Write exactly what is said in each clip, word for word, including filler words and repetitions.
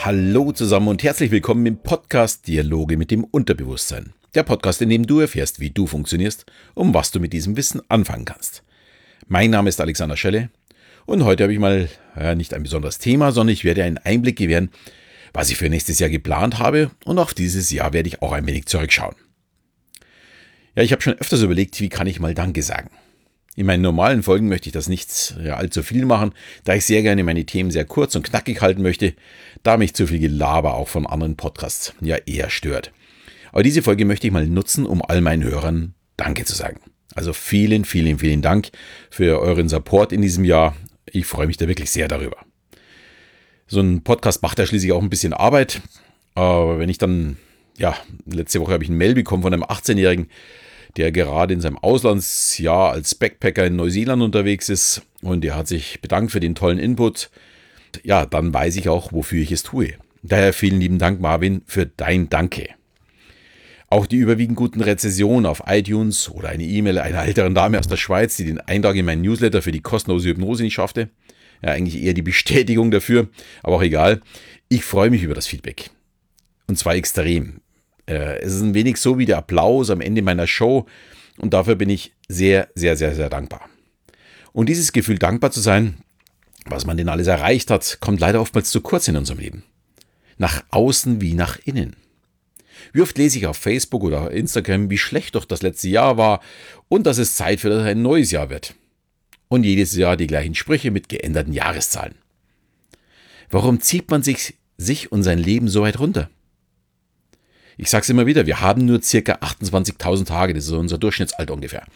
Hallo zusammen und herzlich willkommen im Podcast Dialoge mit dem Unterbewusstsein. Der Podcast, in dem du erfährst, wie du funktionierst und was du mit diesem Wissen anfangen kannst. Mein Name ist Alexander Schelle und heute habe ich mal äh, nicht ein besonderes Thema, sondern ich werde einen Einblick gewähren, was ich für nächstes Jahr geplant habe, und auf dieses Jahr werde ich auch ein wenig zurückschauen. Ja, ich habe schon öfters überlegt, wie kann ich mal Danke sagen. In meinen normalen Folgen möchte ich das nicht ja, allzu viel machen, da ich sehr gerne meine Themen sehr kurz und knackig halten möchte, da mich zu viel Gelaber auch von anderen Podcasts ja eher stört. Aber diese Folge möchte ich mal nutzen, um all meinen Hörern Danke zu sagen. Also vielen, vielen, vielen Dank für euren Support in diesem Jahr. Ich freue mich da wirklich sehr darüber. So ein Podcast macht ja schließlich auch ein bisschen Arbeit. Aber wenn ich dann, ja, letzte Woche habe ich eine Mail bekommen von einem achtzehnjährigen, der gerade in seinem Auslandsjahr als Backpacker in Neuseeland unterwegs ist, und der hat sich bedankt für den tollen Input. Ja, dann weiß ich auch, wofür ich es tue. Daher vielen lieben Dank, Marvin, für dein Danke. Auch die überwiegend guten Rezensionen auf iTunes oder eine E-Mail einer älteren Dame aus der Schweiz, die den Eintrag in meinen Newsletter für die kostenlose Hypnose nicht schaffte. Ja, eigentlich eher die Bestätigung dafür, aber auch egal. Ich freue mich über das Feedback. Und zwar extrem. Es ist ein wenig so wie der Applaus am Ende meiner Show, und dafür bin ich sehr, sehr, sehr, sehr dankbar. Und dieses Gefühl, dankbar zu sein, was man denn alles erreicht hat, kommt leider oftmals zu kurz in unserem Leben. Nach außen wie nach innen. Wie oft lese ich auf Facebook oder Instagram, wie schlecht doch das letzte Jahr war und dass es Zeit für ein neues Jahr wird. Und jedes Jahr die gleichen Sprüche mit geänderten Jahreszahlen. Warum zieht man sich, sich und sein Leben so weit runter? Ich sage es immer wieder, wir haben nur circa achtundzwanzigtausend Tage, das ist unser Durchschnittsalter ungefähr.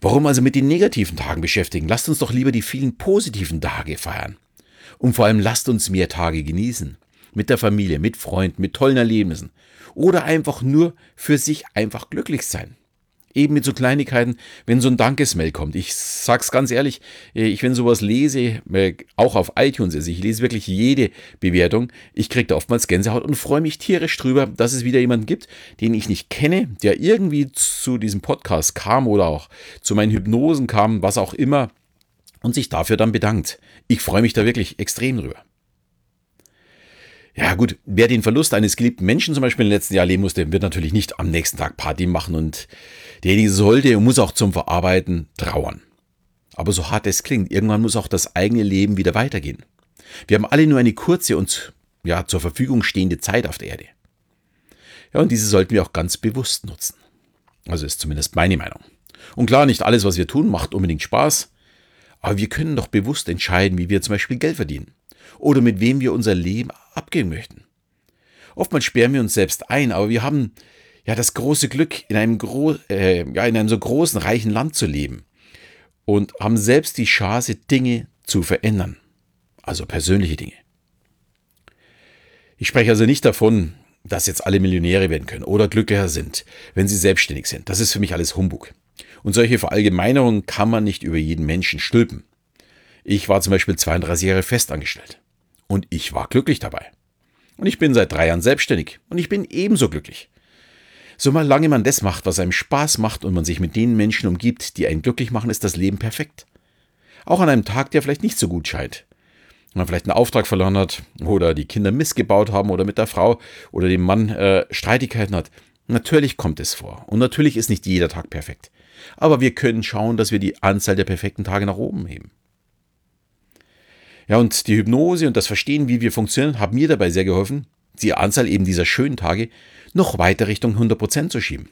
Warum also mit den negativen Tagen beschäftigen? Lasst uns doch lieber die vielen positiven Tage feiern. Und vor allem lasst uns mehr Tage genießen. Mit der Familie, mit Freunden, mit tollen Erlebnissen. Oder einfach nur für sich einfach glücklich sein. Eben mit so Kleinigkeiten, wenn so ein Dankesmail kommt. Ich sag's ganz ehrlich, ich, wenn sowas lese, auch auf iTunes, also ich lese wirklich jede Bewertung, ich kriege da oftmals Gänsehaut und freue mich tierisch drüber, dass es wieder jemanden gibt, den ich nicht kenne, der irgendwie zu diesem Podcast kam oder auch zu meinen Hypnosen kam, was auch immer, und sich dafür dann bedankt. Ich freue mich da wirklich extrem drüber. Ja gut, wer den Verlust eines geliebten Menschen zum Beispiel im letzten Jahr leben musste, wird natürlich nicht am nächsten Tag Party machen, und derjenige sollte und muss auch zum Verarbeiten trauern. Aber so hart es klingt, irgendwann muss auch das eigene Leben wieder weitergehen. Wir haben alle nur eine kurze und ja, zur Verfügung stehende Zeit auf der Erde. Ja, und diese sollten wir auch ganz bewusst nutzen. Also ist zumindest meine Meinung. Und klar, nicht alles, was wir tun, macht unbedingt Spaß, aber wir können doch bewusst entscheiden, wie wir zum Beispiel Geld verdienen. Oder mit wem wir unser Leben abgeben möchten. Oftmals sperren wir uns selbst ein, aber wir haben ja das große Glück, in einem, gro- äh, ja, in einem so großen, reichen Land zu leben und haben selbst die Chance, Dinge zu verändern, also persönliche Dinge. Ich spreche also nicht davon, dass jetzt alle Millionäre werden können oder glücklicher sind, wenn sie selbstständig sind. Das ist für mich alles Humbug. Und solche Verallgemeinerungen kann man nicht über jeden Menschen stülpen. Ich war zum Beispiel zweiunddreißig Jahre festangestellt. Und ich war glücklich dabei. Und ich bin seit drei Jahren selbstständig. Und ich bin ebenso glücklich. Solange man das macht, was einem Spaß macht, und man sich mit den Menschen umgibt, die einen glücklich machen, ist das Leben perfekt. Auch an einem Tag, der vielleicht nicht so gut scheint. Wenn man vielleicht einen Auftrag verloren hat oder die Kinder missgebaut haben oder mit der Frau oder dem Mann äh, Streitigkeiten hat. Natürlich kommt es vor. Und natürlich ist nicht jeder Tag perfekt. Aber wir können schauen, dass wir die Anzahl der perfekten Tage nach oben heben. Ja, und die Hypnose und das Verstehen, wie wir funktionieren, haben mir dabei sehr geholfen, die Anzahl eben dieser schönen Tage noch weiter Richtung hundert Prozent zu schieben.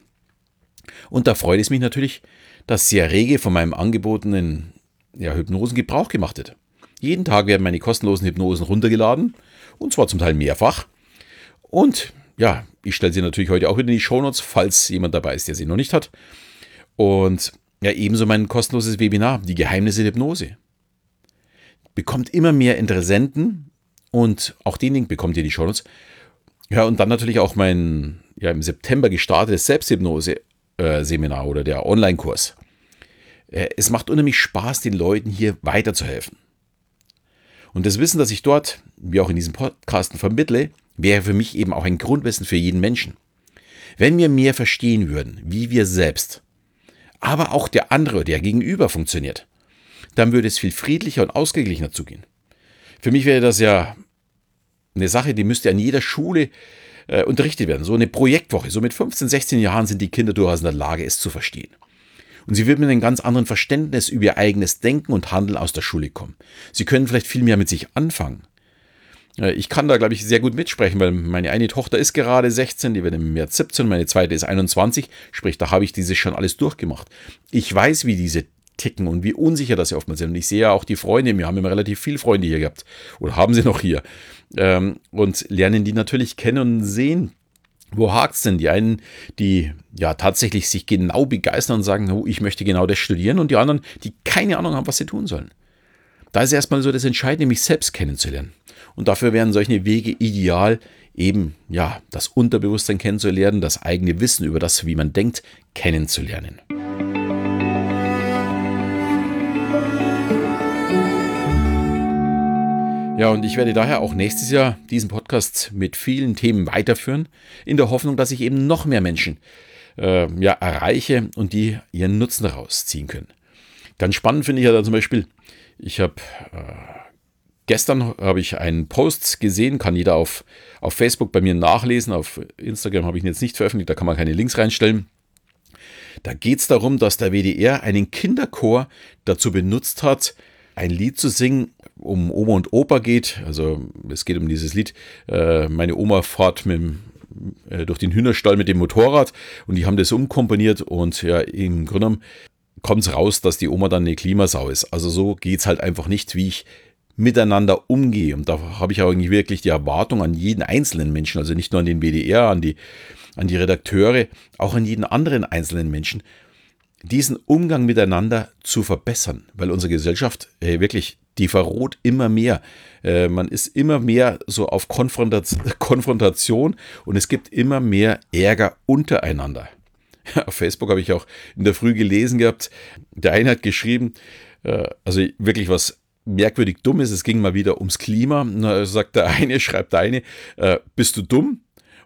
Und da freut es mich natürlich, dass sehr rege von meinem angebotenen ja, Hypnosen Gebrauch gemacht wird. Jeden Tag werden meine kostenlosen Hypnosen runtergeladen, und zwar zum Teil mehrfach. Und ja, ich stelle sie natürlich heute auch wieder in die Shownotes, falls jemand dabei ist, der sie noch nicht hat. Und ja, ebenso mein kostenloses Webinar, die Geheimnisse der Hypnose. Bekommt immer mehr Interessenten, und auch den Link bekommt ihr in die Shownotes. Ja, und dann natürlich auch mein ja, im September gestartetes Selbsthypnose-Seminar oder der Online-Kurs. Es macht unheimlich Spaß, den Leuten hier weiterzuhelfen. Und das Wissen, das ich dort, wie auch in diesem Podcasten vermittle, wäre für mich eben auch ein Grundwissen für jeden Menschen. Wenn wir mehr verstehen würden, wie wir selbst, aber auch der andere, der gegenüber funktioniert, dann würde es viel friedlicher und ausgeglichener zugehen. Für mich wäre das ja eine Sache, die müsste an jeder Schule äh, unterrichtet werden. So eine Projektwoche, so mit fünfzehn, sechzehn Jahren sind die Kinder durchaus in der Lage, es zu verstehen. Und sie wird mit einem ganz anderen Verständnis über ihr eigenes Denken und Handeln aus der Schule kommen. Sie können vielleicht viel mehr mit sich anfangen. Ich kann da, glaube ich, sehr gut mitsprechen, weil meine eine Tochter ist gerade sechzehn, die wird im März siebzehn, meine zweite ist einundzwanzig, sprich, da habe ich dieses schon alles durchgemacht. Ich weiß, wie diese ticken und wie unsicher das sie oftmals sind. Und ich sehe ja auch die Freunde, wir haben immer relativ viele Freunde hier gehabt oder haben sie noch hier und lernen die natürlich kennen und sehen, wo hakt es denn? Die einen, die ja tatsächlich sich genau begeistern und sagen, oh, ich möchte genau das studieren, und die anderen, die keine Ahnung haben, was sie tun sollen. Da ist erstmal so das Entscheidende, mich selbst kennenzulernen. Und dafür wären solche Wege ideal, eben ja das Unterbewusstsein kennenzulernen, das eigene Wissen über das, wie man denkt, kennenzulernen. Ja, und ich werde daher auch nächstes Jahr diesen Podcast mit vielen Themen weiterführen, in der Hoffnung, dass ich eben noch mehr Menschen äh, ja, erreiche und die ihren Nutzen daraus ziehen können. Ganz spannend finde ich ja da zum Beispiel, ich habe äh, gestern habe ich einen Post gesehen, kann jeder auf, auf Facebook bei mir nachlesen, auf Instagram habe ich ihn jetzt nicht veröffentlicht, da kann man keine Links reinstellen. Da geht es darum, dass der W D R einen Kinderchor dazu benutzt hat, ein Lied zu singen, um Oma und Opa geht. Also es geht um dieses Lied, äh, meine Oma fährt mit dem, äh, durch den Hühnerstall mit dem Motorrad, und die haben das umkomponiert, und ja, im Grunde genommen kommt es raus, dass die Oma dann eine Klimasau ist. Also so geht es halt einfach nicht, wie ich miteinander umgehe. Und da habe ich auch irgendwie wirklich die Erwartung an jeden einzelnen Menschen, also nicht nur an den W D R, an die, an die Redakteure, auch an jeden anderen einzelnen Menschen, diesen Umgang miteinander zu verbessern, weil unsere Gesellschaft hey, wirklich, die verroht immer mehr. Äh, man ist immer mehr so auf Konfrontat- Konfrontation und es gibt immer mehr Ärger untereinander. Ja, auf Facebook habe ich auch in der Früh gelesen gehabt, der eine hat geschrieben, äh, also wirklich was merkwürdig Dummes, es ging mal wieder ums Klima, na, sagt der eine, schreibt der eine, äh, bist du dumm?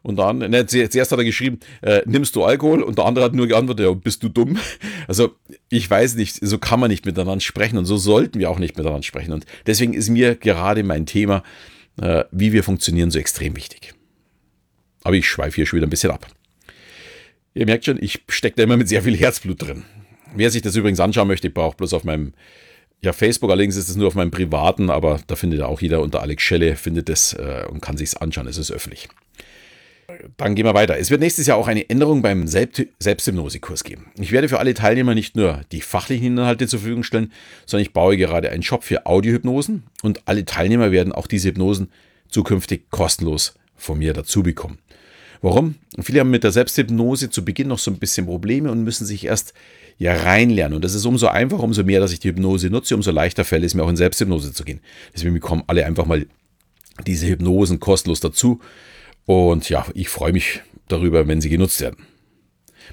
Und dann, ne, zuerst hat er geschrieben, äh, nimmst du Alkohol? Und der andere hat nur geantwortet, ja, bist du dumm? Also ich weiß nicht, so kann man nicht miteinander sprechen und so sollten wir auch nicht miteinander sprechen. Und deswegen ist mir gerade mein Thema, äh, wie wir funktionieren, so extrem wichtig. Aber ich schweife hier schon wieder ein bisschen ab. Ihr merkt schon, ich stecke da immer mit sehr viel Herzblut drin. Wer sich das übrigens anschauen möchte, braucht bloß auf meinem ja, Facebook, allerdings ist es nur auf meinem privaten, aber da findet auch jeder unter Alex Schelle, findet es äh, und kann sich es anschauen, es ist öffentlich. Dann gehen wir weiter. Es wird nächstes Jahr auch eine Änderung beim Selbst- Selbsthypnosekurs geben. Ich werde für alle Teilnehmer nicht nur die fachlichen Inhalte zur Verfügung stellen, sondern ich baue gerade einen Shop für Audiohypnosen, und alle Teilnehmer werden auch diese Hypnosen zukünftig kostenlos von mir dazu bekommen. Warum? Viele haben mit der Selbsthypnose zu Beginn noch so ein bisschen Probleme und müssen sich erst ja reinlernen. Und das ist umso einfacher, umso mehr, dass ich die Hypnose nutze, umso leichter fällt es mir auch in Selbsthypnose zu gehen. Deswegen bekommen alle einfach mal diese Hypnosen kostenlos dazu. Und ja, ich freue mich darüber, wenn sie genutzt werden.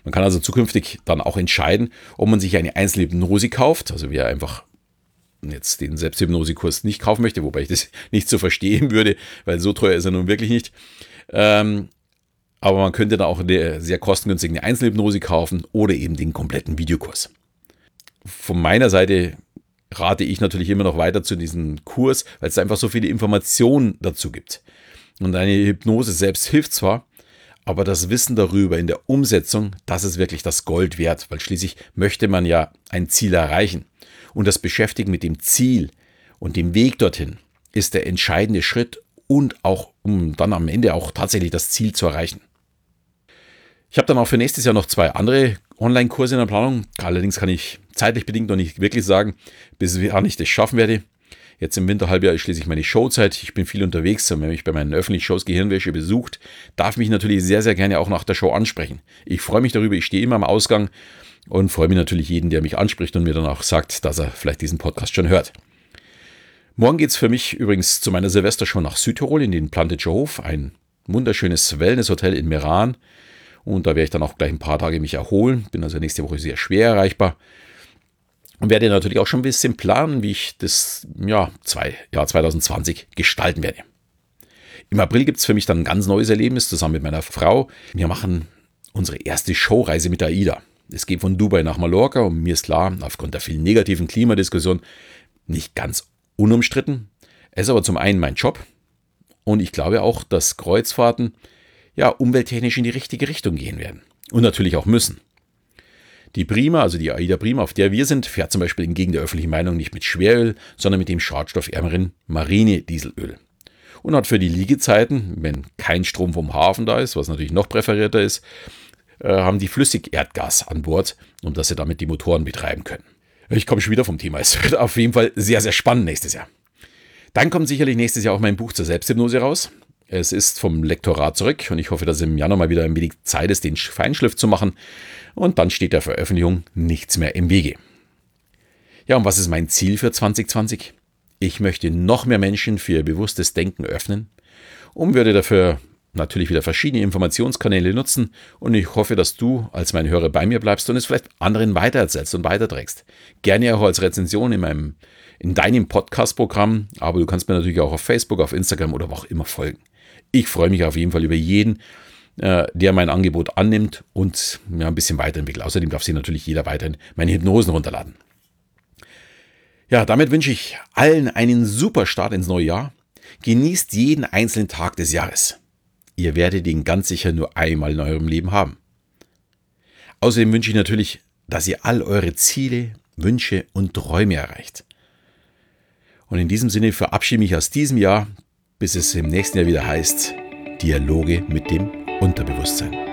Man kann also zukünftig dann auch entscheiden, ob man sich eine Einzelhypnose kauft. Also wer einfach jetzt den Selbsthypnosekurs nicht kaufen möchte, wobei ich das nicht so verstehen würde, weil so teuer ist er nun wirklich nicht. Ähm, aber man könnte dann auch eine sehr kostengünstige Einzelhypnose kaufen oder eben den kompletten Videokurs. Von meiner Seite rate ich natürlich immer noch weiter zu diesem Kurs, weil es einfach so viele Informationen dazu gibt. Und eine Hypnose selbst hilft zwar, aber das Wissen darüber in der Umsetzung, das ist wirklich das Gold wert, weil schließlich möchte man ja ein Ziel erreichen. Und das Beschäftigen mit dem Ziel und dem Weg dorthin ist der entscheidende Schritt und auch, um dann am Ende auch tatsächlich das Ziel zu erreichen. Ich habe dann auch für nächstes Jahr noch zwei andere Online-Kurse in der Planung. Allerdings kann ich zeitlich bedingt noch nicht wirklich sagen, bis wann ich das schaffen werde. Jetzt im Winterhalbjahr ist schließlich meine Showzeit. Ich bin viel unterwegs und wenn mich bei meinen öffentlichen Shows Gehirnwäsche besucht, darf mich natürlich sehr, sehr gerne auch nach der Show ansprechen. Ich freue mich darüber, ich stehe immer am Ausgang und freue mich natürlich jeden, der mich anspricht und mir dann auch sagt, dass er vielleicht diesen Podcast schon hört. Morgen geht es für mich übrigens zu meiner Silvestershow nach Südtirol in den Plantitscherhof, ein wunderschönes Wellnesshotel in Meran. Und da werde ich dann auch gleich ein paar Tage mich erholen. Bin also nächste Woche sehr schwer erreichbar. Und werde natürlich auch schon ein bisschen planen, wie ich das Jahr zwanzig zwanzig gestalten werde. Im April gibt es für mich dann ein ganz neues Erlebnis zusammen mit meiner Frau. Wir machen unsere erste Showreise mit der AIDA. Es geht von Dubai nach Mallorca und mir ist klar, aufgrund der vielen negativen Klimadiskussionen nicht ganz unumstritten. Es ist aber zum einen mein Job Und ich glaube auch, dass Kreuzfahrten ja umwelttechnisch in die richtige Richtung gehen werden. Und natürlich auch müssen. Die Prima, also die AIDA Prima, auf der wir sind, fährt zum Beispiel entgegen der öffentlichen Meinung nicht mit Schweröl, sondern mit dem schadstoffärmeren Marine-Dieselöl. Und hat für die Liegezeiten, wenn kein Strom vom Hafen da ist, was natürlich noch präferierter ist, äh, haben die Flüssigerdgas an Bord, um dass sie damit die Motoren betreiben können. Ich komme schon wieder vom Thema. Es wird auf jeden Fall sehr, sehr spannend nächstes Jahr. Dann kommt sicherlich nächstes Jahr auch mein Buch zur Selbsthypnose raus. Es ist vom Lektorat zurück und ich hoffe, dass im Januar mal wieder ein wenig Zeit ist, den Feinschliff zu machen. Und dann steht der Veröffentlichung nichts mehr im Wege. Ja, und was ist mein Ziel für zwanzig zwanzig? Ich möchte noch mehr Menschen für ihr bewusstes Denken öffnen und würde dafür natürlich wieder verschiedene Informationskanäle nutzen. Und ich hoffe, dass du als mein Hörer bei mir bleibst und es vielleicht anderen weitererzählst und weiterträgst. Gerne auch als Rezension in, meinem, in deinem Podcast-Programm, aber du kannst mir natürlich auch auf Facebook, auf Instagram oder wo auch immer folgen. Ich freue mich auf jeden Fall über jeden, der mein Angebot annimmt und ja, ein bisschen weiterentwickelt. Außerdem darf sich natürlich jeder weiterhin meine Hypnosen runterladen. Ja, damit wünsche ich allen einen super Start ins neue Jahr. Genießt jeden einzelnen Tag des Jahres. Ihr werdet ihn ganz sicher nur einmal in eurem Leben haben. Außerdem wünsche ich natürlich, dass ihr all eure Ziele, Wünsche und Träume erreicht. Und in diesem Sinne verabschiede ich mich aus diesem Jahr, bis es im nächsten Jahr wieder heißt, Dialoge mit dem Unterbewusstsein.